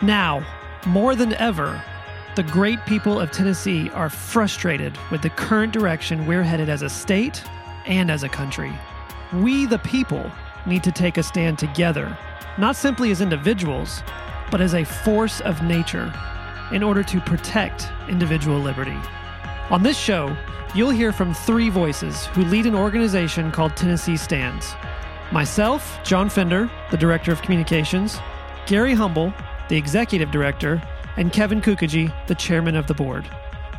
Now, more than ever, the great people of Tennessee are frustrated with the current direction we're headed as a state and as a country. We, the people, need to take a stand together, not simply as individuals, but as a force of nature, in order to protect individual liberty. On this show, you'll hear from three voices who lead an organization called Tennessee Stands. Myself, John Fender, the Director of Communications, Gary Humble, the Executive Director, and Kevin Kukaji, the Chairman of the Board.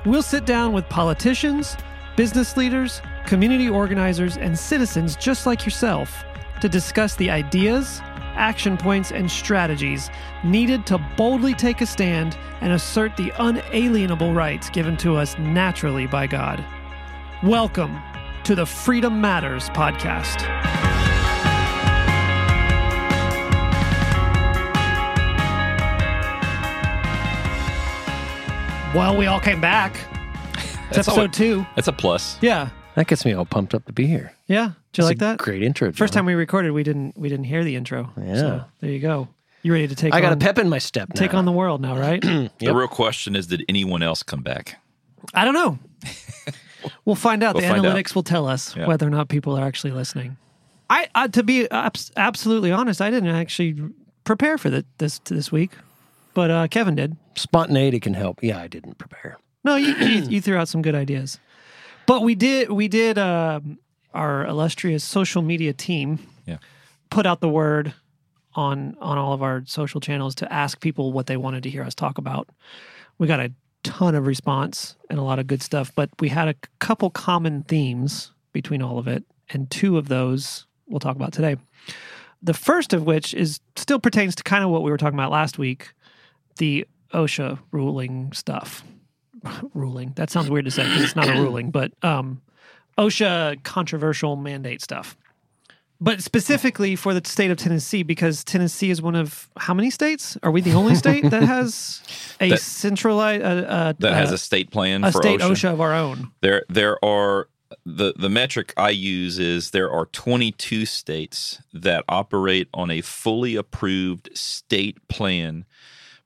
We'll sit down with politicians, business leaders, community organizers, and citizens just like yourself to discuss the ideas, action points, and strategies needed to boldly take a stand and assert the unalienable rights given to us naturally by God. Welcome to the Freedom Matters podcast. Well, we all came back. It's episode 2. That's a plus. Yeah. That gets me all pumped up to be here. Yeah. Do you like that? Great intro, John. First time we recorded, we didn't hear the intro. Yeah. So there you go. You ready to take I got a pep in my step now. Take on the world now, right? Yep. The real question is, did anyone else come back? I don't know. We'll find out. The analytics will tell us whether or not people are actually listening. I to be absolutely honest, I didn't actually prepare for this week, but Kevin did. Spontaneity can help. Yeah, I didn't prepare. No, you threw out some good ideas. But we did. Our illustrious social media team put out the word on all of our social channels to ask people what they wanted to hear us talk about. We got a ton of response and a lot of good stuff, but we had a couple common themes between all of it, and two of those we'll talk about today. The first of which is still pertains to kind of what we were talking about last week, the OSHA ruling stuff. Ruling. That sounds weird to say because it's not a ruling, but OSHA controversial mandate stuff, but specifically for the state of Tennessee, because Tennessee is one of how many states? Are we the only state that has a centralized that has a state plan? A for state OSHA of our own. There are the metric I use is there are 22 states that operate on a fully approved state plan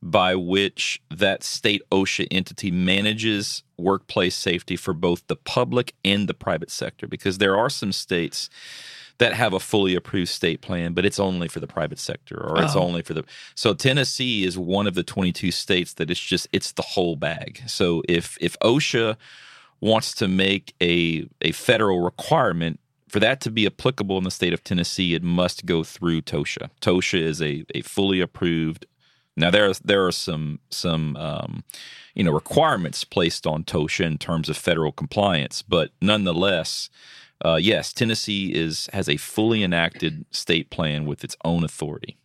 by which that state OSHA entity manages workplace safety for both the public and the private sector, because there are some states that have a fully approved state plan, but it's only for the private sector, or it's only for the... So Tennessee is one of the 22 states that it's the whole bag. So if OSHA wants to make a federal requirement, for that to be applicable in the state of Tennessee, it must go through TOSHA. TOSHA is a fully approved... Now, there are some requirements placed on TOSHA in terms of federal compliance, but nonetheless, yes, Tennessee has a fully enacted state plan with its own authority.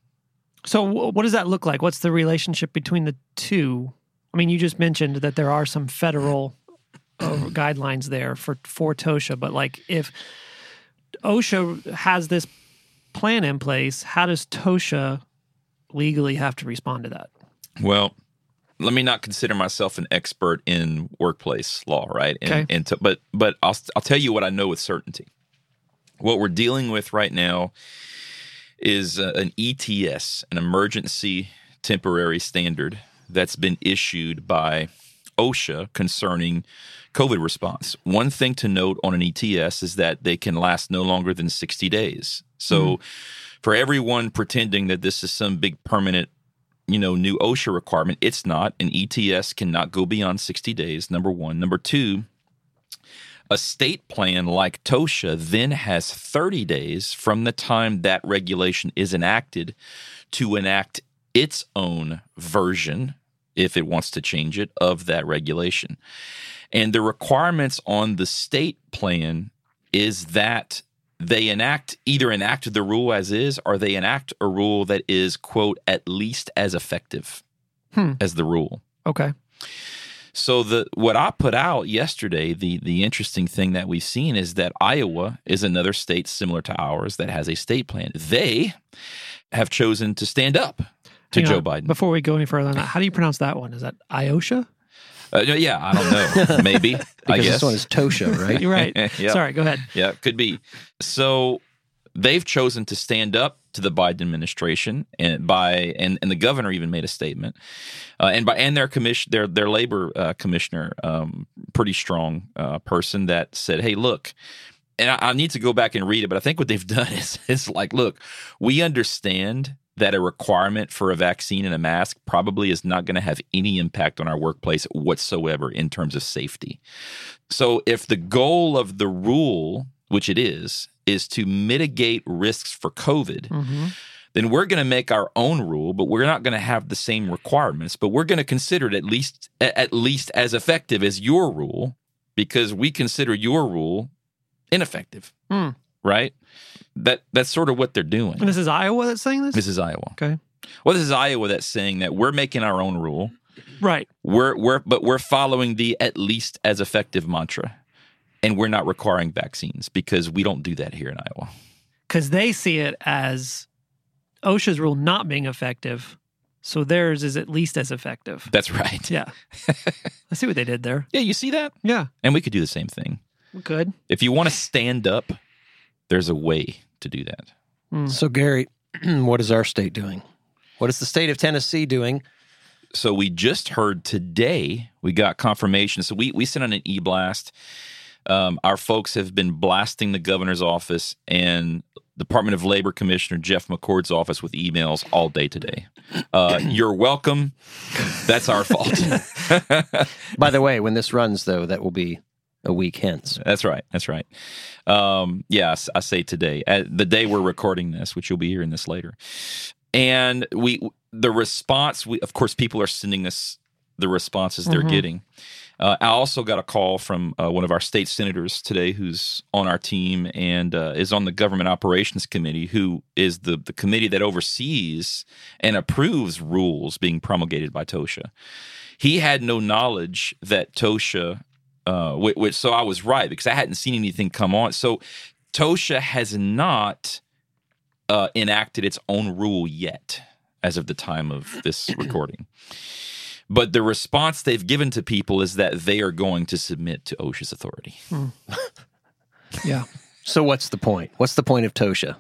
So what does that look like? What's the relationship between the two? I mean, you just mentioned that there are some federal guidelines there for TOSHA, but like if OSHA has this plan in place, how does TOSHA legally have to respond to that? Well, let me not consider myself an expert in workplace law, right? But I'll tell you what I know with certainty. What we're dealing with right now is an ETS, an emergency temporary standard that's been issued by OSHA concerning COVID response. One thing to note on an ETS is that they can last no longer than 60 days. So for everyone pretending that this is some big permanent, new OSHA requirement, it's not. An ETS cannot go beyond 60 days, number one. Number two, a state plan like TOSHA then has 30 days from the time that regulation is enacted to enact its own version, if it wants to change it, of that regulation. And the requirements on the state plan is that they either enact the rule as is, or they enact a rule that is, quote, at least as effective as the rule. Okay. So what I put out yesterday, the interesting thing that we've seen is that Iowa is another state similar to ours that has a state plan. They have chosen to stand up to Joe Biden. Before we go any further on that, how do you pronounce that one? Is that IOSHA? Yeah, I don't know. Maybe, I guess. This one is TOSHA, right? You're right. Yep. Sorry, go ahead. Yeah, could be. So they've chosen to stand up to the Biden administration, and the governor even made a statement, and their commission, their labor commissioner, pretty strong person that said, "Hey, look," and I need to go back and read it, but I think what they've done is it's like, look, we understand that a requirement for a vaccine and a mask probably is not going to have any impact on our workplace whatsoever in terms of safety. So if the goal of the rule, which it is to mitigate risks for COVID, mm-hmm. then we're going to make our own rule, but we're not going to have the same requirements, but we're going to consider it at least as effective as your rule, because we consider your rule ineffective. Mm. Right? That's sort of what they're doing. And this is Iowa that's saying this? This is Iowa. Okay. Well, this is Iowa that's saying that we're making our own rule. Right. But we're following the at least as effective mantra. And we're not requiring vaccines because we don't do that here in Iowa. Because they see it as OSHA's rule not being effective, so theirs is at least as effective. That's right. Yeah. I see what they did there. Yeah, you see that? Yeah. And we could do the same thing. We could. If you want to stand up, there's a way to do that. Mm. So, Gary, what is our state doing? What is the state of Tennessee doing? So we just heard today, we got confirmation. So we sent on an e-blast. Our folks have been blasting the governor's office and Department of Labor Commissioner Jeff McCord's office with emails all day today. You're welcome. That's our fault. By the way, when this runs, though, that will be a week hence. That's right. That's right. I say today, the day we're recording this, which you'll be hearing this later. And of course, people are sending us the responses they're mm-hmm. getting. I also got a call from one of our state senators today who's on our team and is on the Government Operations Committee, who is the committee that oversees and approves rules being promulgated by TOSHA. He had no knowledge that TOSHA, so I was right because I hadn't seen anything come on. So TOSHA has not enacted its own rule yet as of the time of this recording. But the response they've given to people is that they are going to submit to OSHA's authority. Mm. Yeah. So what's the point? What's the point of TOSHA?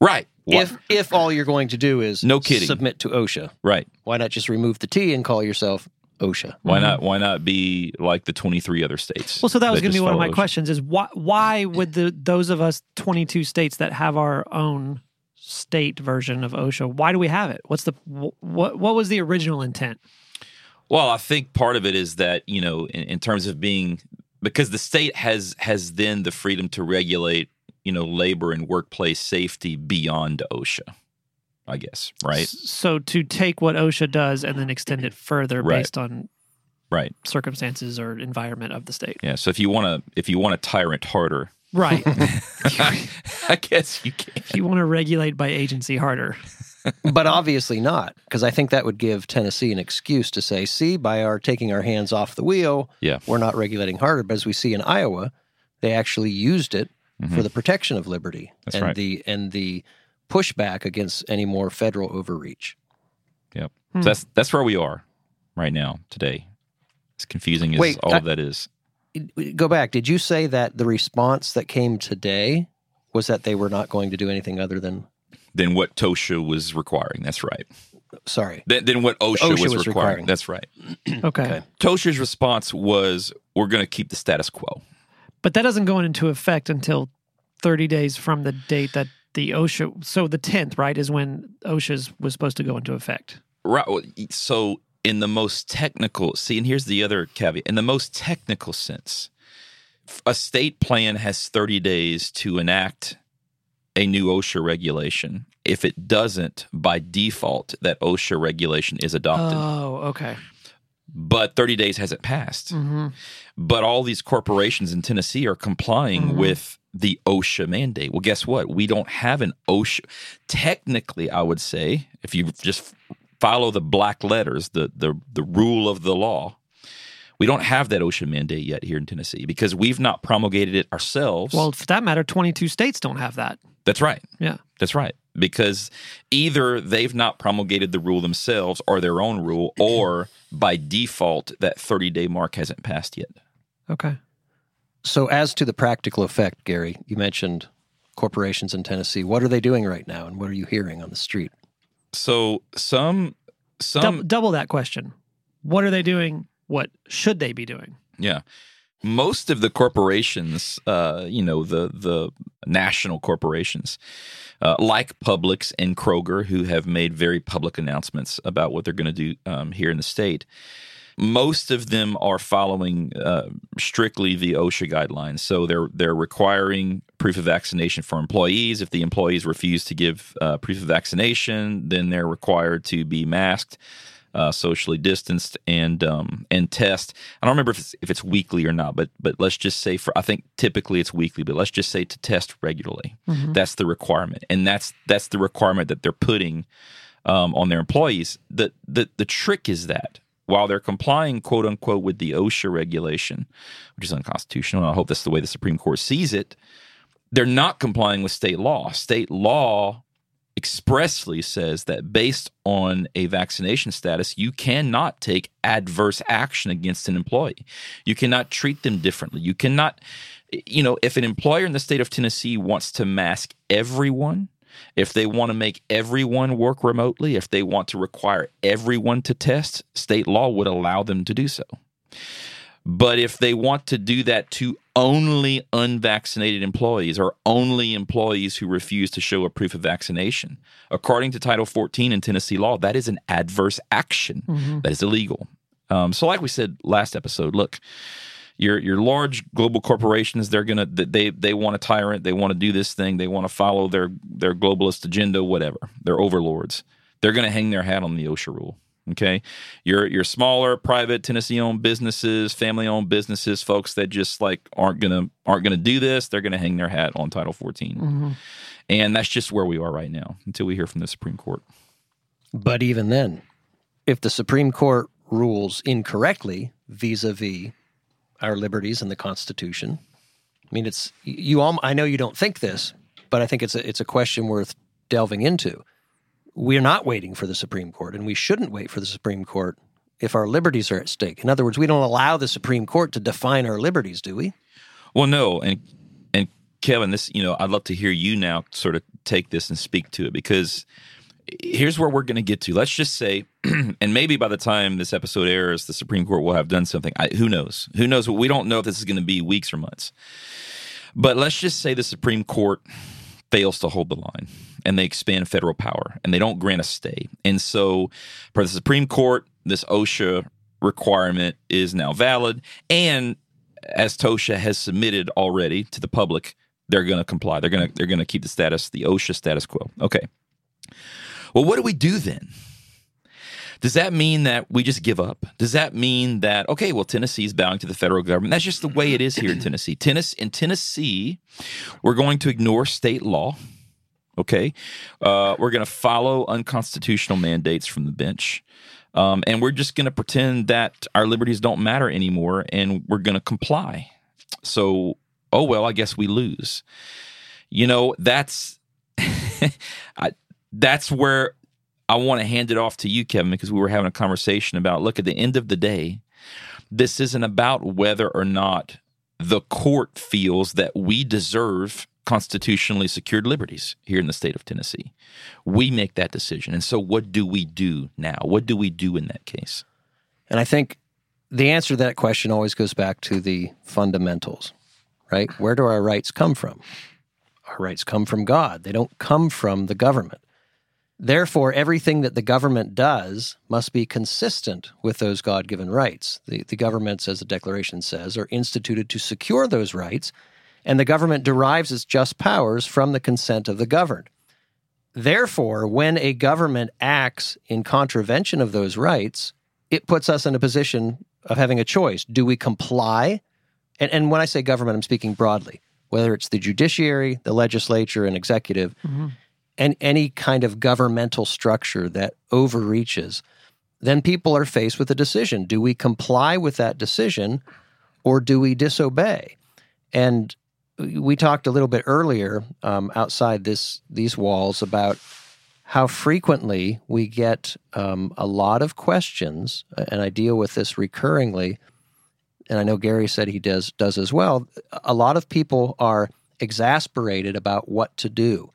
Right. If all you're going to do is submit to OSHA. Right. Why not just remove the T and call yourself OSHA? Why mm-hmm. not? Why not be like the 23 other states? Well, so that was going to be one of my questions: is why would those of us 22 states that have our own state version of OSHA? Why do we have it? What was the original intent? Well, I think part of it is that, you know, in terms of being, because the state has then the freedom to regulate, you know, labor and workplace safety beyond OSHA, I guess, right? So to take what OSHA does and then extend it further right. based on right. circumstances or environment of the state. Yeah. So if you want a tyrant harder. Right. I guess you can. If you want to regulate by agency harder. But obviously not, because I think that would give Tennessee an excuse to say, see, by our taking our hands off the wheel, yeah. we're not regulating harder. But as we see in Iowa, they actually used it mm-hmm. for the protection of liberty right. and the pushback against any more federal overreach. Yep. Hmm. So that's where we are right now today. As confusing as that is. Go back. Did you say that the response that came today was that they were not going to do anything other than... Than what TOSHA was requiring. That's right. Sorry. Than what OSHA was requiring. That's right. Okay. TOSHA's response was, we're going to keep the status quo. But that doesn't go into effect until 30 days from the date that the OSHA... So the 10th, right, is when OSHA's was supposed to go into effect. Right. So in the most technical... See, and here's the other caveat. In the most technical sense, a state plan has 30 days to enact... a new OSHA regulation. If it doesn't, by default, that OSHA regulation is adopted. Oh, okay. But 30 days hasn't passed. Mm-hmm. But all these corporations in Tennessee are complying mm-hmm. with the OSHA mandate. Well, guess what? We don't have an OSHA. Technically, I would say, if you just follow the black letters, the rule of the law, we don't have that OSHA mandate yet here in Tennessee because we've not promulgated it ourselves. Well, for that matter, 22 states don't have that. That's right. Yeah. That's right. Because either they've not promulgated the rule themselves or their own rule, or by default, that 30-day mark hasn't passed yet. Okay. So as to the practical effect, Gary, you mentioned corporations in Tennessee. What are they doing right now, and what are you hearing on the street? So double that question. What are they doing? What should they be doing? Yeah. Most of the corporations, the national corporations, like Publix and Kroger, who have made very public announcements about what they're going to do here in the state, most of them are following strictly the OSHA guidelines. So they're requiring proof of vaccination for employees. If the employees refuse to give proof of vaccination, then they're required to be masked, socially distanced, and test. I don't remember if it's weekly or not, but let's just say I think typically it's weekly, but let's just say to test regularly. Mm-hmm. That's the requirement, and that's the requirement that they're putting on their employees. The trick is that while they're complying, quote unquote, with the OSHA regulation, which is unconstitutional, and I hope that's the way the Supreme Court sees it, they're not complying with state law. State law expressly says that based on a vaccination status, you cannot take adverse action against an employee. You cannot treat them differently. You cannot, if an employer in the state of Tennessee wants to mask everyone, if they want to make everyone work remotely, if they want to require everyone to test, state law would allow them to do so. But if they want to do that to only unvaccinated employees or only employees who refuse to show a proof of vaccination, according to Title 14 in Tennessee law, that is an adverse action. Mm-hmm. That is illegal. So like we said last episode, look, your large global corporations, they want a tyrant. They want to do this thing. They want to follow their globalist agenda, whatever. They're overlords. They're going to hang their hat on the OSHA rule. Okay, your smaller private Tennessee-owned businesses, family-owned businesses, folks that just like aren't gonna do this. They're gonna hang their hat on Title 14, mm-hmm. And that's just where we are right now until we hear from the Supreme Court. But even then, if the Supreme Court rules incorrectly vis-a-vis our liberties and the Constitution, I mean, it's you. I know you don't think this, but I think it's a question worth delving into. We're not waiting for the Supreme Court, and we shouldn't wait for the Supreme Court if our liberties are at stake. In other words, we don't allow the Supreme Court to define our liberties, do we? Well, no, and Kevin, this I'd love to hear you now sort of take this and speak to it, because here's where we're going to get to. Let's just say, and maybe by the time this episode airs, the Supreme Court will have done something. Who knows? Who knows? We don't know if this is going to be weeks or months. But let's just say the Supreme Court fails to hold the line, and they expand federal power, and they don't grant a stay. And so for the Supreme Court, this OSHA requirement is now valid, and as TOSHA has submitted already to the public, they're going to comply. They're going to keep the status, the OSHA status quo. Okay. Well, what do we do then? Does that mean that we just give up? Does that mean that, okay, well, Tennessee is bowing to the federal government? That's just the way it is here in Tennessee. In Tennessee, we're going to ignore state law, okay? We're going to follow unconstitutional mandates from the bench, and we're just going to pretend that our liberties don't matter anymore, and we're going to comply. So, oh, well, I guess we lose. That's that's where I want to hand it off to you, Kevin, because we were having a conversation about, look, at the end of the day, this isn't about whether or not the court feels that we deserve constitutionally secured liberties here in the state of Tennessee. We make that decision. And so what do we do now? What do we do in that case? And I think the answer to that question always goes back to the fundamentals, right? Where do our rights come from? Our rights come from God. They don't come from the government. Therefore, everything that the government does must be consistent with those God-given rights. The governments, as the Declaration says, are instituted to secure those rights, and the government derives its just powers from the consent of the governed. Therefore, when a government acts in contravention of those rights, it puts us in a position of having a choice. Do we comply? And when I say government, I'm speaking broadly, whether it's the judiciary, the legislature, and executive, mm-hmm. and any kind of governmental structure that overreaches, then people are faced with a decision. Do we comply with that decision, or do we disobey? And we talked a little bit earlier outside these walls about how frequently we get a lot of questions, and I deal with this recurringly, and I know Gary said he does as well. A lot of people are exasperated about what to do.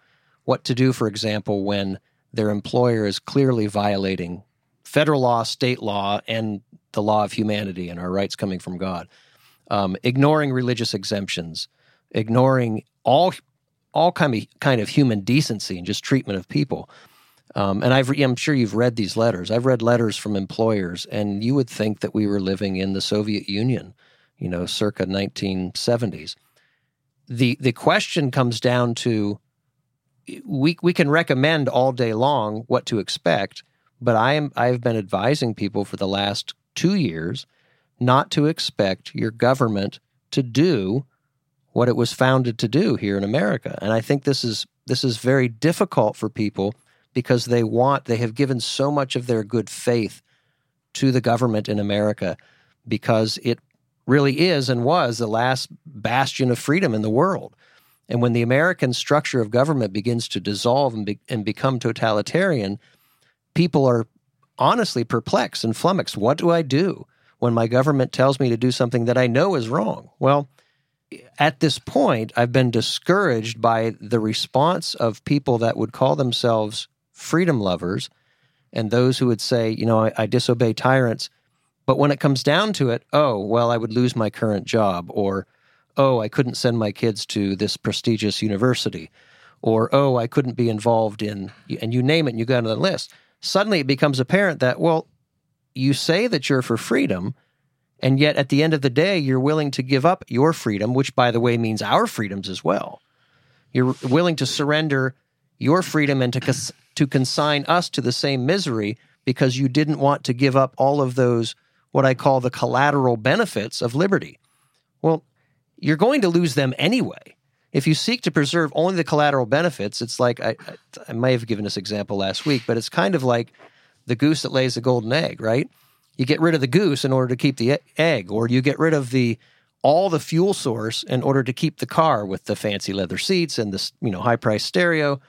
What to do, for example, when their employer is clearly violating federal law, state law, and the law of humanity and our rights coming from God. Ignoring religious exemptions, ignoring all kind of human decency and just treatment of people. And I'm sure you've read these letters. I've read letters from employers, and you would think that we were living in the Soviet Union, you know, circa 1970s. The question comes down to, we can recommend all day long what to expect, but I've been advising people for the last 2 years not to expect your government to do what it was founded to do here in America. And I think this is very difficult for people, because they have given so much of their good faith to the government in America, because it really is and was the last bastion of freedom in the world. And when the American structure of government begins to dissolve and become totalitarian, people are honestly perplexed and flummoxed. What do I do when my government tells me to do something that I know is wrong? Well, at this point, I've been discouraged by the response of people that would call themselves freedom lovers, and those who would say, you know, I disobey tyrants, but when it comes down to it, oh, well, I would lose my current job, or, oh, I couldn't send my kids to this prestigious university, or, oh, I couldn't be involved in, and you name it, and you go on the list. Suddenly it becomes apparent that, well, you say that you're for freedom, and yet at the end of the day, you're willing to give up your freedom, which, by the way, means our freedoms as well. You're willing to surrender your freedom and to consign us to the same misery, because you didn't want to give up all of those, what I call the collateral benefits of liberty. Well, you're going to lose them anyway. If you seek to preserve only the collateral benefits, it's like, I may have given this example last week, but it's kind of like the goose that lays the golden egg, right? You get rid of the goose in order to keep the egg, or you get rid of all the fuel source in order to keep the car with the fancy leather seats and this, you know, high-priced stereo.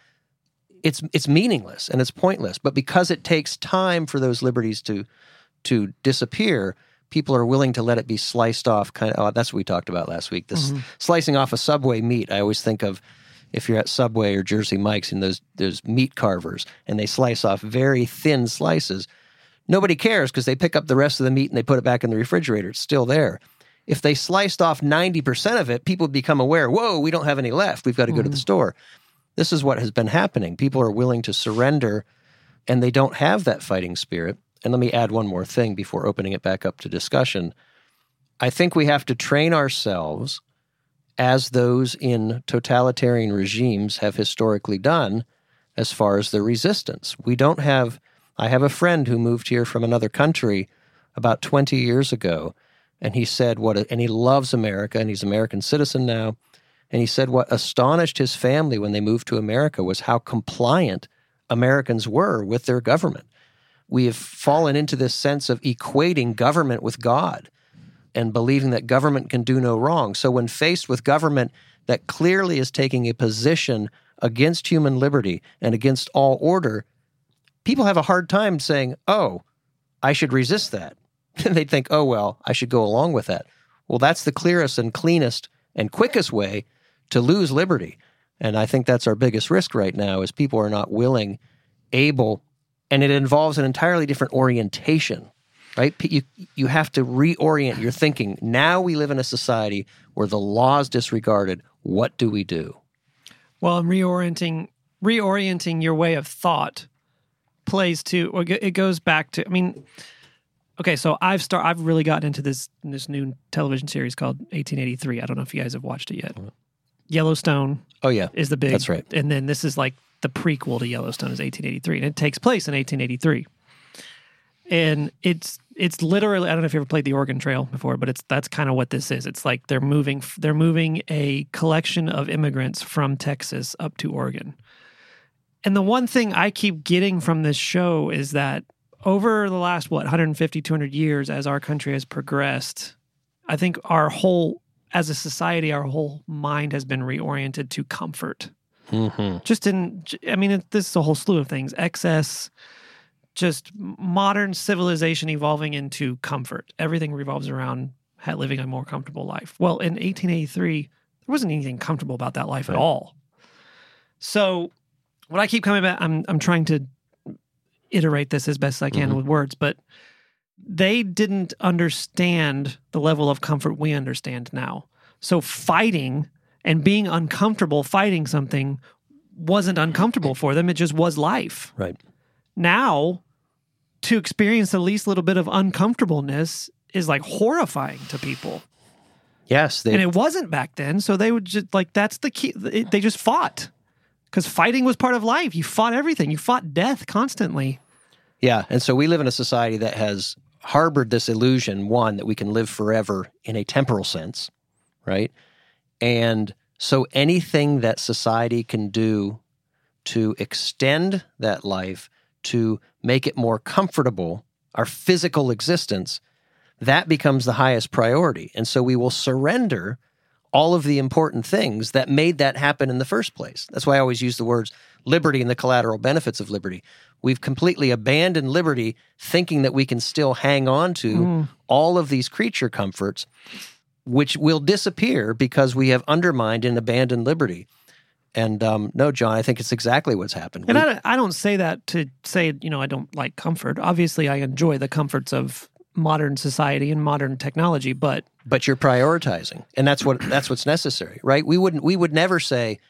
It's meaningless and it's pointless. But because it takes time for those liberties to disappear, people are willing to let it be sliced off. That's what we talked about last week. This slicing off a Subway meat. I always think of if you're at Subway or Jersey Mike's and those meat carvers, and they slice off very thin slices. Nobody cares, because they pick up the rest of the meat and they put it back in the refrigerator. It's still there. If they sliced off 90% of it, people would become aware, whoa, we don't have any left. We've got to go to the store. This is what has been happening. People are willing to surrender, and they don't have that fighting spirit. And let me add one more thing before opening it back up to discussion. I think we have to train ourselves, as those in totalitarian regimes have historically done, as far as the resistance. I have a friend who moved here from another country about 20 years ago, and he said and he loves America, and he's an American citizen now, and he said what astonished his family when they moved to America was how compliant Americans were with their government. We have fallen into this sense of equating government with God and believing that government can do no wrong. So when faced with government that clearly is taking a position against human liberty and against all order, people have a hard time saying, oh, I should resist that. They think, oh, well, I should go along with that. Well, that's the clearest and cleanest and quickest way to lose liberty. And I think that's our biggest risk right now, is people are not willing, able, and it involves an entirely different orientation, right? You have to reorient your thinking. Now we live in a society where the law is disregarded. What do we do? Well, I'm reorienting your way of thought. I've really gotten into this new television series called 1883. I don't know if you guys have watched it yet. Yellowstone. Oh yeah, is the big. That's right. And then this is like the prequel to Yellowstone is 1883, and it takes place in 1883. And it's literally, I don't know if you ever played the Oregon Trail before, but that's kind of what this is. It's like they're moving a collection of immigrants from Texas up to Oregon. And the one thing I keep getting from this show is that over the last, 150, 200 years, as our country has progressed, I think as a society, our whole mind has been reoriented to comfort. Mm-hmm. This is a whole slew of things. Excess, just modern civilization evolving into comfort. Everything revolves around living a more comfortable life. Well, in 1883, There wasn't anything comfortable about that life at all. So what I keep coming back, I'm trying to iterate this as best I can with words, but they didn't understand the level of comfort we understand now. So fighting and being uncomfortable fighting something wasn't uncomfortable for them. It just was life. Right. Now, to experience the least little bit of uncomfortableness is like horrifying to people. Yes. And it wasn't back then. So they would just like, that's the key. They just fought because fighting was part of life. You fought everything. You fought death constantly. Yeah. And so we live in a society that has harbored this illusion, one, that we can live forever in a temporal sense, right? And so anything that society can do to extend that life, to make it more comfortable, our physical existence, that becomes the highest priority. And so we will surrender all of the important things that made that happen in the first place. That's why I always use the words liberty and the collateral benefits of liberty. We've completely abandoned liberty, thinking that we can still hang on to all of these creature comforts, which will disappear because we have undermined and abandoned liberty. And no, John, I think it's exactly what's happened. And I don't say that to say, you know, I don't like comfort. Obviously, I enjoy the comforts of modern society and modern technology, but you're prioritizing, and that's what's necessary, right? We would never say,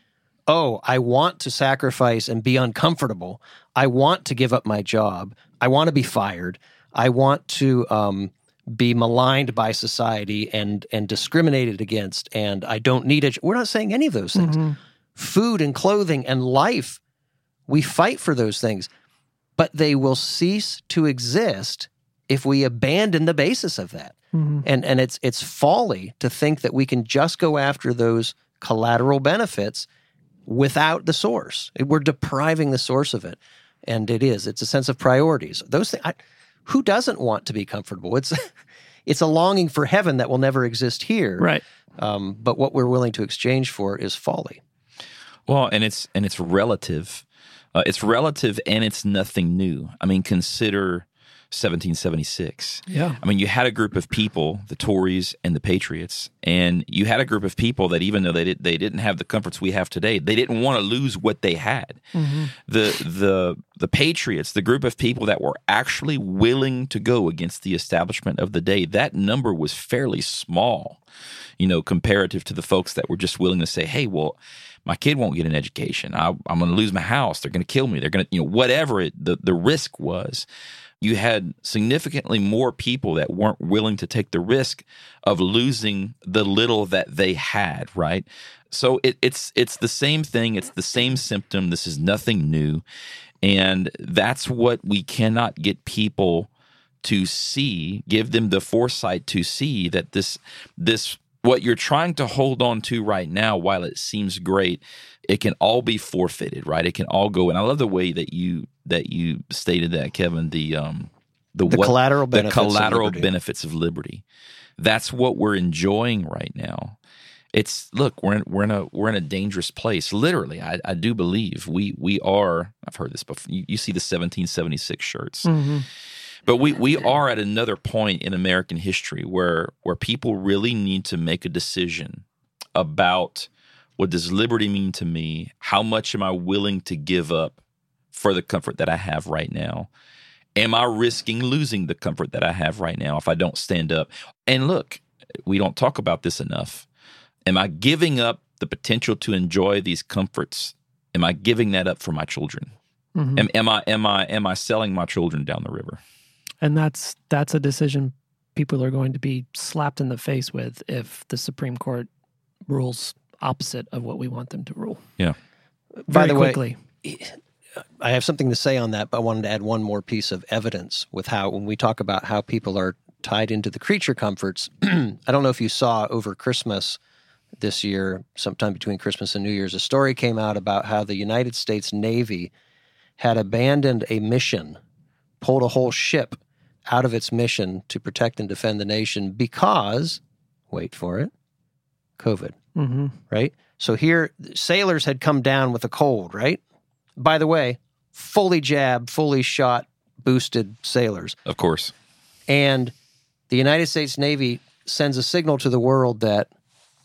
"Oh, I want to sacrifice and be uncomfortable. I want to give up my job. I want to be fired. I want to be maligned by society and discriminated against. And I don't need it." We're not saying any of those things. Mm-hmm. Food and clothing and life, we fight for those things, but they will cease to exist if we abandon the basis of that. Mm-hmm. And it's folly to think that we can just go after those collateral benefits without the source. We're depriving the source of it. And it's a sense of priorities. Those things, who doesn't want to be comfortable? It's a longing for heaven that will never exist here. Right. But what we're willing to exchange for is folly. Well, and it's relative. It's relative and it's nothing new. I mean, consider 1776. Yeah. I mean, you had a group of people, the Tories and the Patriots, and you had a group of people that even though they didn't have the comforts we have today, they didn't want to lose what they had. Mm-hmm. The Patriots, the group of people that were actually willing to go against the establishment of the day, that number was fairly small, you know, comparative to the folks that were just willing to say, hey, well, my kid won't get an education. I'm going to lose my house. They're going to kill me. They're going to, you know, whatever the risk was. You had significantly more people that weren't willing to take the risk of losing the little that they had, right? So it's the same thing. It's the same symptom. This is nothing new. And that's what we cannot get people to see, give them the foresight to see that this what you're trying to hold on to right now, while it seems great, it can all be forfeited, right? It can all go. And I love the way that you stated that, Kevin, the collateral benefits of liberty. That's what we're enjoying right now. It's look, we're in a dangerous place. Literally, I do believe we are. I've heard this before. You see the 1776 shirts. Mm-hmm. But we are at another point in American history where people really need to make a decision about what does liberty mean to me? How much am I willing to give up for the comfort that I have right now? Am I risking losing the comfort that I have right now if I don't stand up? And look, we don't talk about this enough. Am I giving up the potential to enjoy these comforts? Am I giving that up for my children? Mm-hmm. Am I selling my children down the river? And that's a decision people are going to be slapped in the face with if the Supreme Court rules opposite of what we want them to rule. Yeah. By the way, I have something to say on that, but I wanted to add one more piece of evidence with how, when we talk about how people are tied into the creature comforts, I don't know if you saw over Christmas this year, sometime between Christmas and New Year's, a story came out about how the United States Navy had abandoned a mission, pulled a whole ship out of its mission to protect and defend the nation because, wait for it, COVID, mm-hmm. right? So here, sailors had come down with a cold, right? By the way, fully jabbed, fully shot, boosted sailors. Of course. And the United States Navy sends a signal to the world that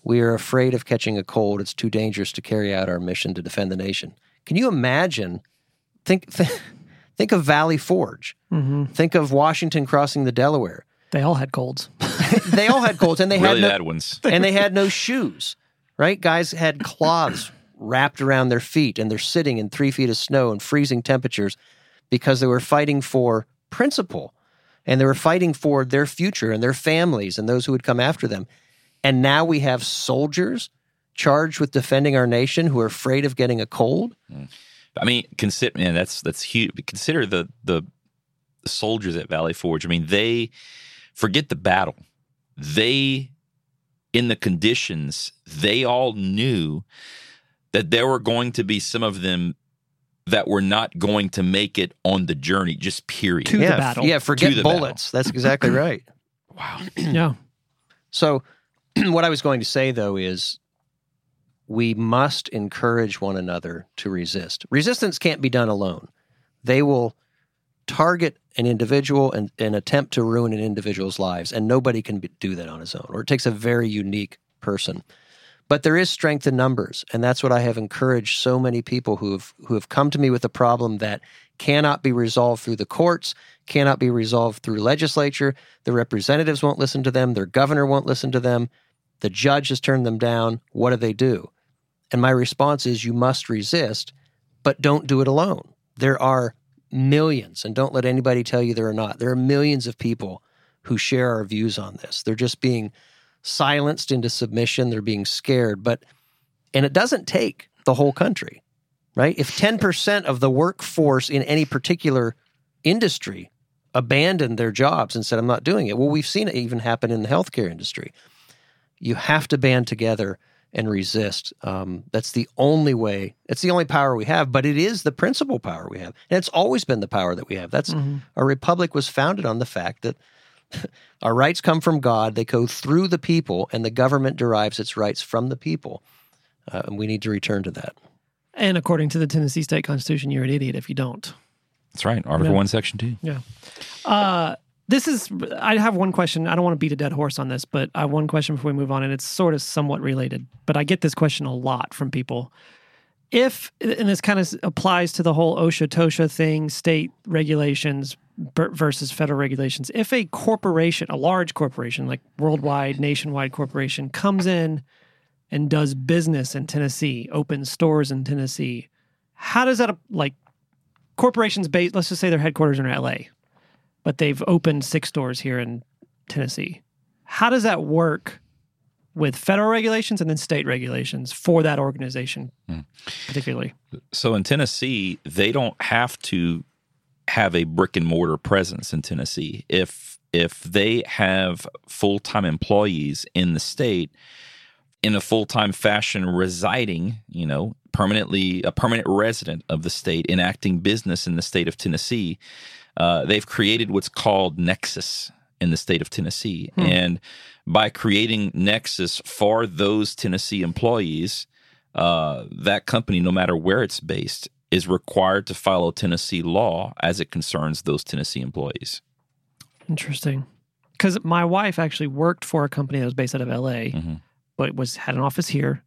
We are afraid of catching a cold. It's too dangerous to carry out our mission to defend the nation. Can you imagine? Think of Valley Forge. Mm-hmm. Think of Washington crossing the Delaware. They all had colds. They all had colds, and they really had no, bad ones. And they had no shoes, right? Guys had cloths wrapped around their feet, and they're sitting in 3 feet of snow and freezing temperatures because they were fighting for principle, and they were fighting for their future and their families and those who would come after them. And now we have soldiers charged with defending our nation who are afraid of getting a cold. I mean, that's huge. Consider the soldiers at Valley Forge. I mean, they forget the battle. They, in the conditions, they all knew that there were going to be some of them that were not going to make it on the journey, just period. To the battle. Yeah, forget bullets. Battle. That's exactly right. Wow. Yeah. So what I was going to say, though, is we must encourage one another to resist. Resistance can't be done alone. They will target an individual and attempt to ruin an individual's lives, and nobody can do that on his own, or it takes a very unique person. But there is strength in numbers, and that's what I have encouraged so many people who have come to me with a problem that cannot be resolved through the courts, cannot be resolved through legislature. The representatives won't listen to them. Their governor won't listen to them. The judge has turned them down. What do they do? And my response is you must resist, but don't do it alone. There are millions, and don't let anybody tell you there are not. There are millions of people who share our views on this. They're just being silenced into submission. They're being scared. And it doesn't take the whole country, right? If 10% of the workforce in any particular industry abandoned their jobs and said, I'm not doing it, well, we've seen it even happen in the healthcare industry. You have to band together and resist. That's the only way. It's the only power we have, but it is the principal power we have. And it's always been the power that we have. That's our republic was founded on the fact that our rights come from God. They go through the people, and the government derives its rights from the people. And we need to return to that. And according to the Tennessee State Constitution, you're an idiot if you don't. That's right. Article 1, Section 2. Yeah. I have one question. I don't want to beat a dead horse on this, but I have one question before we move on, and it's sort of somewhat related. But I get this question a lot from people. And this kind of applies to the whole OSHA-TOSHA thing, state regulations versus federal regulations. If a corporation, a large corporation, like worldwide, nationwide corporation, comes in and does business in Tennessee, opens stores in Tennessee, how does that, like, corporations based, let's just say their headquarters are in L.A., but they've opened 6 stores here in Tennessee. How does that work with federal regulations and then state regulations for that organization particularly? So in Tennessee, they don't have to have a brick-and-mortar presence in Tennessee. If they have full-time employees in the state in a full-time fashion residing, permanently, a permanent resident of the state enacting business in the state of Tennessee, they've created what's called Nexus in the state of Tennessee. And by creating Nexus for those Tennessee employees, that company, no matter where it's based, is required to follow Tennessee law as it concerns those Tennessee employees. Interesting. Because my wife actually worked for a company that was based out of L.A., but had an office here.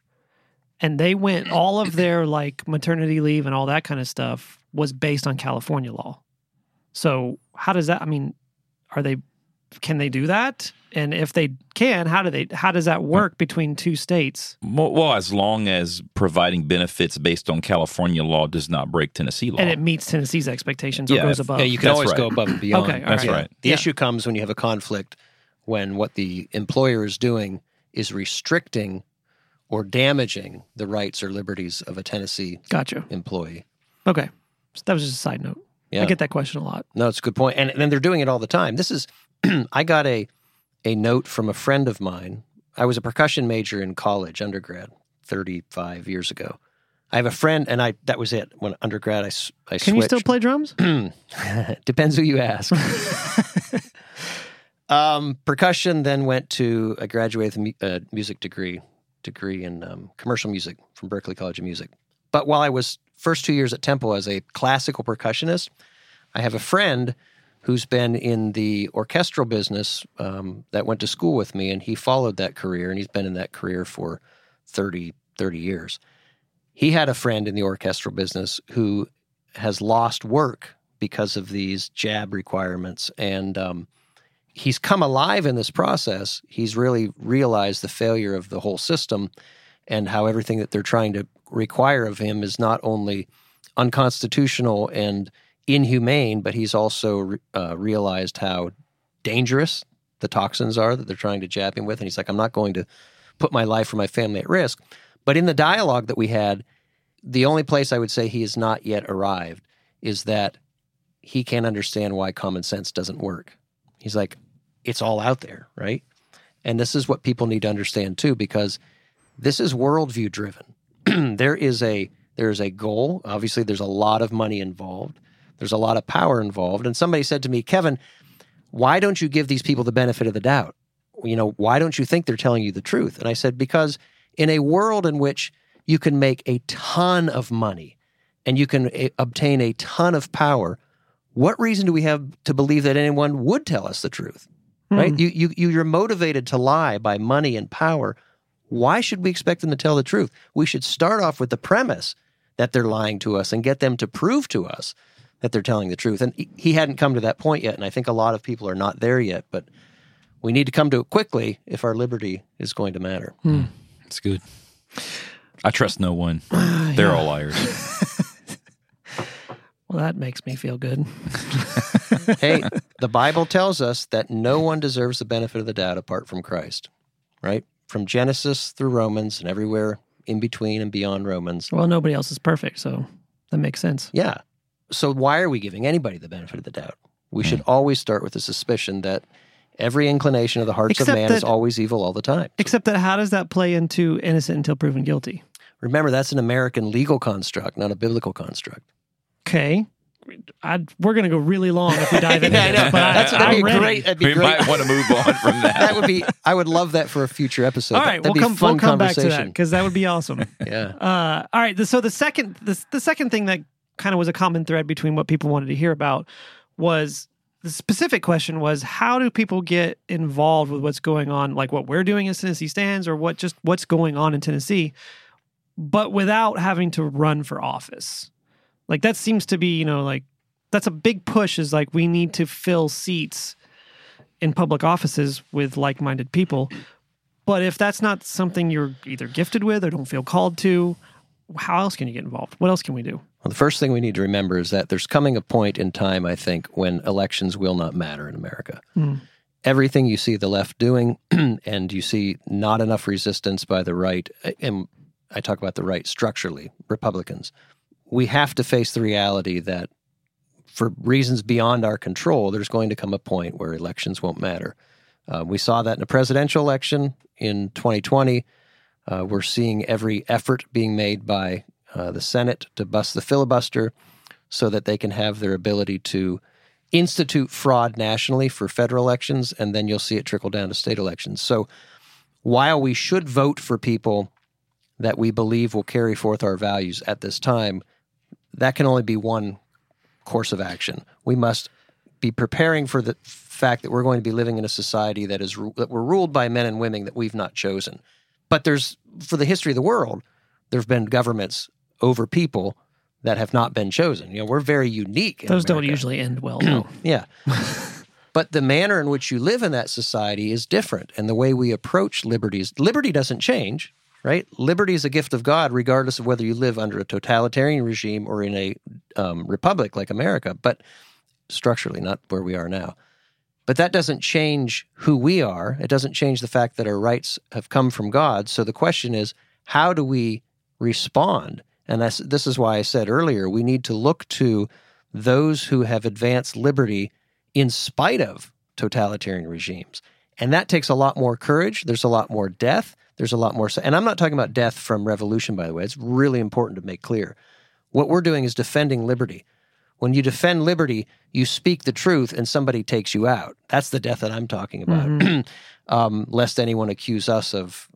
And they went, all of their maternity leave and all that kind of stuff was based on California law. So how does that, can they do that? And if they can, how does that work between two states? Well, as long as providing benefits based on California law does not break Tennessee law. And it meets Tennessee's expectations or goes above. Yeah, you can go above and beyond. Okay, that's right. The issue comes when you have a conflict when what the employer is doing is restricting or damaging the rights or liberties of a Tennessee employee. Okay. So that was just a side note. Yeah. I get that question a lot. No, it's a good point. And then they're doing it all the time. This is, I got a note from a friend of mine. I was a percussion major in college, undergrad, 35 years ago. I have a friend, and that was it. When undergrad, I switched. Can you still play drums? Depends who you ask. Percussion, then went to, I graduated with a music degree in commercial music from Berklee College of Music. But while I was first 2 years at Temple as a classical percussionist, I have a friend who's been in the orchestral business that went to school with me, and he followed that career, and he's been in that career for 30 years. He had a friend in the orchestral business who has lost work because of these JAB requirements, and he's come alive in this process. He's really realized the failure of the whole system and how everything that they're trying to require of him is not only unconstitutional and inhumane, but he's also realized how dangerous the toxins are that they're trying to jab him with. And he's like, I'm not going to put my life or my family at risk. But in the dialogue that we had, the only place I would say he has not yet arrived is that he can't understand why common sense doesn't work. He's like, it's all out there, right? And this is what people need to understand too, because this is worldview driven. There is a goal. Obviously, there's a lot of money involved. There's a lot of power involved. And somebody said to me, Kevin, why don't you give these people the benefit of the doubt? You know, why don't you think they're telling you the truth? And I said, because in a world in which you can make a ton of money and you can obtain a ton of power, what reason do we have to believe that anyone would tell us the truth, right? You're motivated to lie by money and power. Why should we expect them to tell the truth? We should start off with the premise that they're lying to us and get them to prove to us that they're telling the truth. And he hadn't come to that point yet, and I think a lot of people are not there yet, but we need to come to it quickly if our liberty is going to matter. That's good. I trust no one. They're all liars. Well, that makes me feel good. Hey, the Bible tells us that no one deserves the benefit of the doubt apart from Christ, right? From Genesis through Romans and everywhere in between and beyond Romans. Well, nobody else is perfect, so that makes sense. Yeah. So why are we giving anybody the benefit of the doubt? We should always start with the suspicion that every inclination of the hearts of man is always evil all the time. Except that how does that play into innocent until proven guilty? Remember, that's an American legal construct, not a biblical construct. Okay, we're going to go really long if we dive into it. We might want to move on from that. That would be. I would love that for a future episode. All right, we'll come back to that because that would be awesome. Yeah. All right. So the second thing that kind of was a common thread between what people wanted to hear about was the specific question was how do people get involved with what's going on, like what we're doing as Tennessee Stands, or what's going on in Tennessee, but without having to run for office. Like, that seems to be, that's a big push, is like we need to fill seats in public offices with like-minded people. But if that's not something you're either gifted with or don't feel called to, how else can you get involved? What else can we do? Well, the first thing we need to remember is that there's coming a point in time, I think, when elections will not matter in America. Everything you see the left doing and you see not enough resistance by the right, and I talk about the right structurally, Republicans. We have to face the reality that for reasons beyond our control, there's going to come a point where elections won't matter. We saw that in a presidential election in 2020. We're seeing every effort being made by the Senate to bust the filibuster so that they can have their ability to institute fraud nationally for federal elections, and then you'll see it trickle down to state elections. So while we should vote for people that we believe will carry forth our values at this time, that can only be one course of action. We must be preparing for the fact that we're going to be living in a society that we're ruled by men and women that we've not chosen. But for the history of the world, there have been governments over people that have not been chosen. You know, we're very unique in America. Those don't usually end well, though. Yeah. But the manner in which you live in that society is different, and the way we approach liberties. Liberty doesn't change. Right? Liberty is a gift of God, regardless of whether you live under a totalitarian regime or in a republic like America, but structurally, not where we are now. But that doesn't change who we are. It doesn't change the fact that our rights have come from God. So the question is, how do we respond? And this is why I said earlier, we need to look to those who have advanced liberty in spite of totalitarian regimes. And that takes a lot more courage. There's a lot more death. There's a lot more. And I'm not talking about death from revolution, by the way. It's really important to make clear. What we're doing is defending liberty. When you defend liberty, you speak the truth and somebody takes you out. That's the death that I'm talking about. Lest anyone accuse us of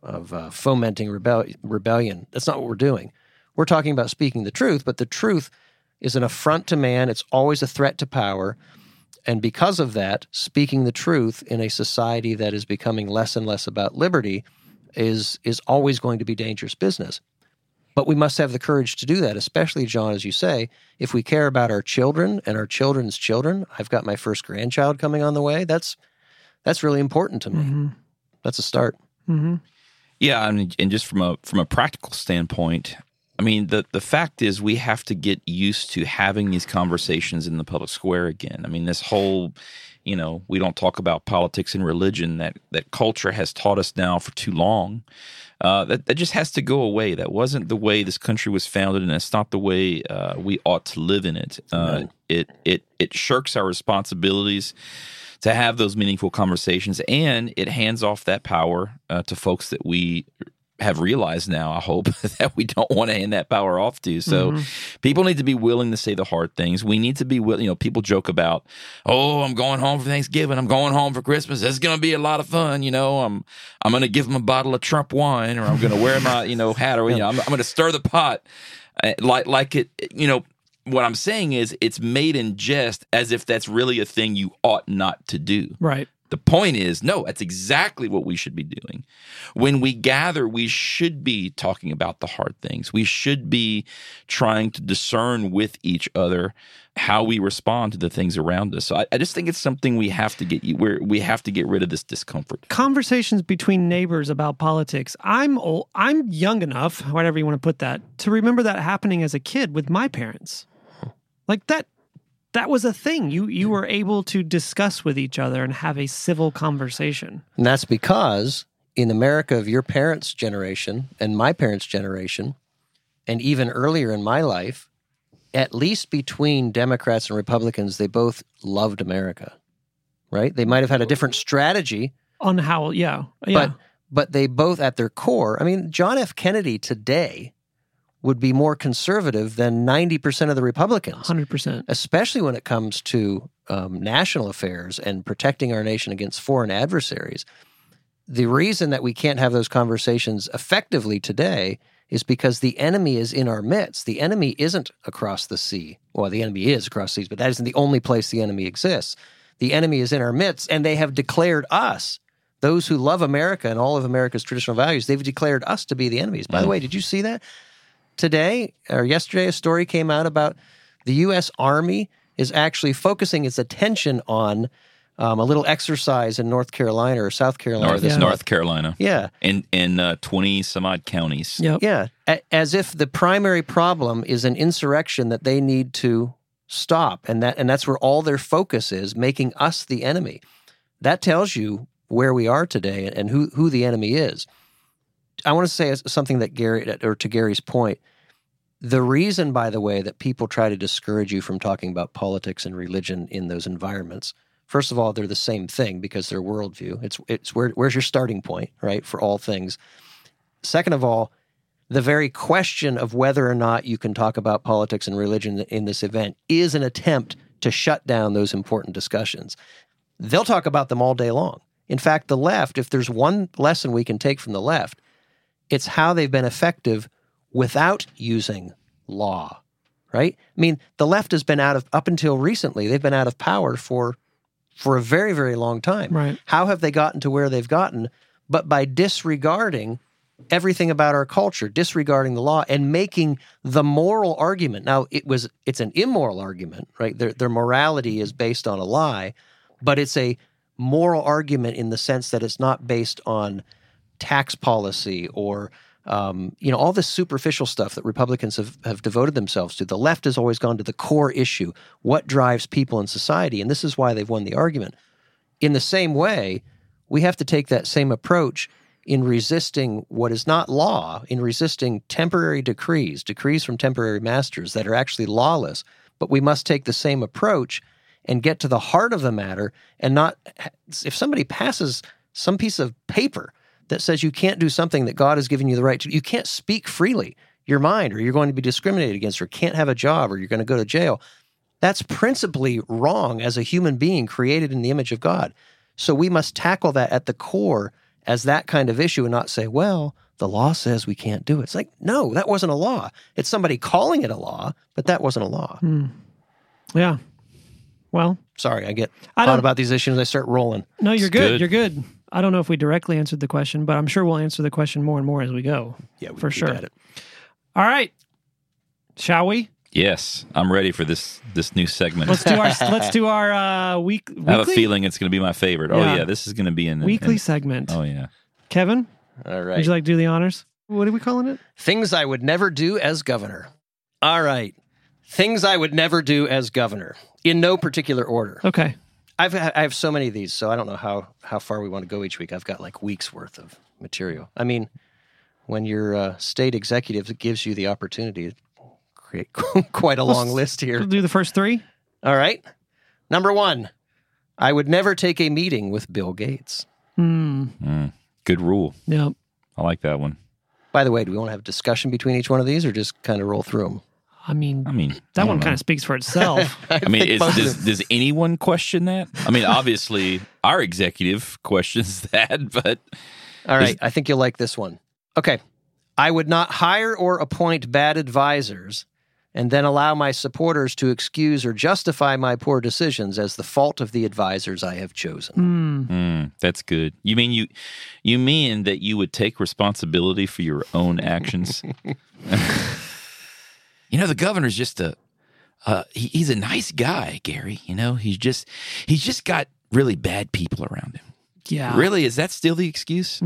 fomenting rebellion. That's not what we're doing. We're talking about speaking the truth, but the truth is an affront to man. It's always a threat to power. And because of that, speaking the truth in a society that is becoming less and less about liberty is always going to be dangerous business. But we must have the courage to do that, especially, John, as you say, if we care about our children and our children's children. I've got my first grandchild coming on the way. That's really important to me. Mm-hmm. That's a start. Mm-hmm. Yeah, I mean, and just from a practical standpoint, I mean, the fact is we have to get used to having these conversations in the public square again. I mean, this whole, you know, we don't talk about politics and religion that culture has taught us now for too long. That just has to go away. That wasn't the way this country was founded, and it's not the way we ought to live in it. No. It shirks our responsibilities to have those meaningful conversations, and it hands off that power to folks that we have realized now, I hope, that we don't want to hand that power off to. So people need to be willing to say the hard things. We need to be willing. You know, people joke about, oh, I'm going home for Thanksgiving. I'm going home for Christmas. It's going to be a lot of fun. You know, I'm going to give them a bottle of Trump wine, or I'm going to wear my hat, or I'm going to stir the pot like it. You know, what I'm saying is it's made in jest, as if that's really a thing you ought not to do. Right. The point is, no, that's exactly what we should be doing. When we gather, we should be talking about the hard things. We should be trying to discern with each other how we respond to the things around us. So I just think it's something we have to get rid of this discomfort. Conversations between neighbors about politics. I'm young enough, whatever you want to put that, to remember that happening as a kid with my parents. Like that. That was a thing. You were able to discuss with each other and have a civil conversation. And that's because in America of your parents' generation and my parents' generation, and even earlier in my life, at least between Democrats and Republicans, they both loved America, right? They might have had a different strategy. On how, yeah. But they both at their core, I mean, John F. Kennedy today would be more conservative than 90% of the Republicans. 100%. Especially when it comes to national affairs and protecting our nation against foreign adversaries. The reason that we can't have those conversations effectively today is because the enemy is in our midst. The enemy isn't across the sea. Well, the enemy is across the seas, but that isn't the only place the enemy exists. The enemy is in our midst, and they have declared us, those who love America and all of America's traditional values, they've declared us to be the enemies. By the way, did you see that? Today or yesterday, a story came out about the U.S. Army is actually focusing its attention on a little exercise in North Carolina or South Carolina. North Carolina. Yeah. In 20-some-odd counties. Yep. Yeah. As if the primary problem is an insurrection that they need to stop, and that's where all their focus is, making us the enemy. That tells you where we are today and who the enemy is. I want to say something that to Gary's point. The reason, by the way, that people try to discourage you from talking about politics and religion in those environments, first of all, they're the same thing because they're worldview. It's where's your starting point, right, for all things. Second of all, the very question of whether or not you can talk about politics and religion in this event is an attempt to shut down those important discussions. They'll talk about them all day long. In fact, the left, if there's one lesson we can take from the left, it's how they've been effective without using law, right? I mean, the left has been up until recently, they've been out of power for a very, very long time. Right. How have they gotten to where they've gotten? But by disregarding everything about our culture, disregarding the law, and making the moral argument. Now, it's an immoral argument, right? Their morality is based on a lie, but it's a moral argument in the sense that it's not based on tax policy or all this superficial stuff that Republicans have devoted themselves to. The left has always gone to the core issue, what drives people in society, and this is why they've won the argument. In the same way, we have to take that same approach in resisting what is not law, in resisting temporary decrees from temporary masters that are actually lawless, but we must take the same approach and get to the heart of the matter and not, if somebody passes some piece of paper that says you can't do something that God has given you the right to. You can't speak freely your mind, or you're going to be discriminated against, or can't have a job, or you're going to go to jail. That's principally wrong as a human being created in the image of God. So we must tackle that at the core as that kind of issue and not say, well, the law says we can't do it. It's like, no, that wasn't a law. It's somebody calling it a law, but that wasn't a law. Yeah. Well, sorry, I get thought about these issues and I start rolling. No, you're good. You're good. I don't know if we directly answered the question, but I'm sure we'll answer the question more and more as we go. Yeah, we for sure. At it. All right, shall we? Yes, I'm ready for this new segment. Let's do our weekly. I have a feeling it's going to be my favorite. Yeah. Oh yeah, this is going to be in weekly segment. Oh yeah, Kevin. All right. Would you like to do the honors? What are we calling it? Things I would never do as governor. All right, things I would never do as governor in no particular order. Okay. I have so many of these, so I don't know how far we want to go each week. I've got like weeks worth of material. I mean, when your state executive gives you the opportunity to create quite a long list here. We'll do the first three. All right. Number one, I would never take a meeting with Bill Gates. Good rule. Yep. I like that one. By the way, do we want to have a discussion between each one of these or just kind of roll through them? I mean, that one kind of speaks for itself. I mean, does anyone question that? I mean, obviously, our executive questions that, but... All right, I think you'll like this one. Okay. I would not hire or appoint bad advisors and then allow my supporters to excuse or justify my poor decisions as the fault of the advisors I have chosen. That's good. You mean that you would take responsibility for your own actions? You know, the governor's just he's a nice guy, Gary. You know, he's just got really bad people around him. Yeah. Really, is that still the excuse?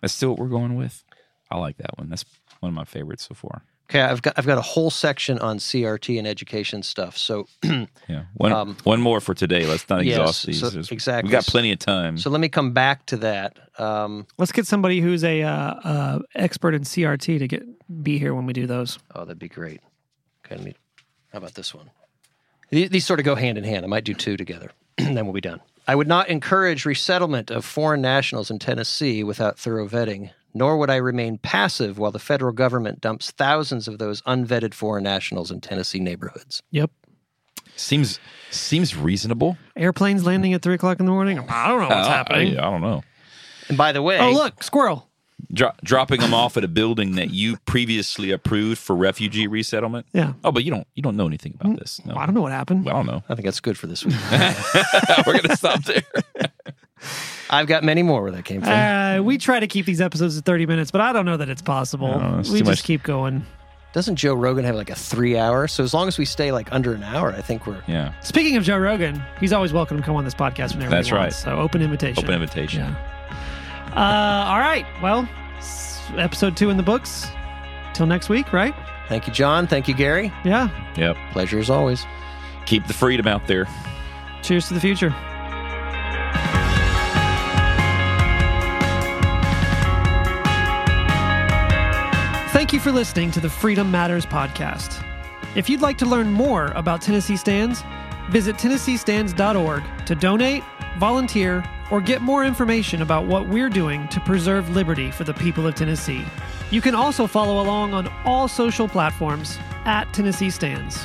That's still what we're going with? I like that one. That's one of my favorites so far. Okay, I've got a whole section on CRT and education stuff. So yeah, one more for today. Let's not exhaust these. So, exactly, we got plenty of time. So let me come back to that. Let's get somebody who's a expert in CRT to be here when we do those. Oh, that'd be great. Okay, how about this one? These sort of go hand in hand. I might do two together, and then we'll be done. I would not encourage resettlement of foreign nationals in Tennessee without thorough vetting. Nor would I remain passive while the federal government dumps thousands of those unvetted foreign nationals in Tennessee neighborhoods. Yep. Seems reasonable. Airplanes landing at 3 o'clock in the morning? I don't know what's happening. I don't know. And by the way... Oh, look, squirrel. Dropping them off at a building that you previously approved for refugee resettlement? Yeah. Oh, but you don't know anything about this. No. Well, I don't know what happened. Well, I don't know. I think that's good for this week. We're going to stop there. I've got many more where that came from. We try to keep these episodes at 30 minutes, but I don't know that it's possible. No, we just keep going. Doesn't Joe Rogan have like a 3-hour? So as long as we stay like under an hour, I think we're... Yeah. Speaking of Joe Rogan, he's always welcome to come on this podcast whenever he wants. That's right. So open invitation. Yeah. All right. Well, episode 2 in the books. Till next week, right? Thank you, John. Thank you, Gary. Yeah. Yep. Pleasure as always. Keep the freedom out there. Cheers to the future. Thank you for listening to the Freedom Matters podcast. If you'd like to learn more about Tennessee Stands, visit TennesseeStands.org to donate, volunteer, or get more information about what we're doing to preserve liberty for the people of Tennessee. You can also follow along on all social platforms at Tennessee Stands.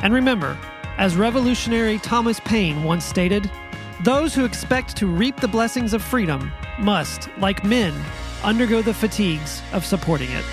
And remember, as revolutionary Thomas Paine once stated, those who expect to reap the blessings of freedom must, like men, undergo the fatigues of supporting it.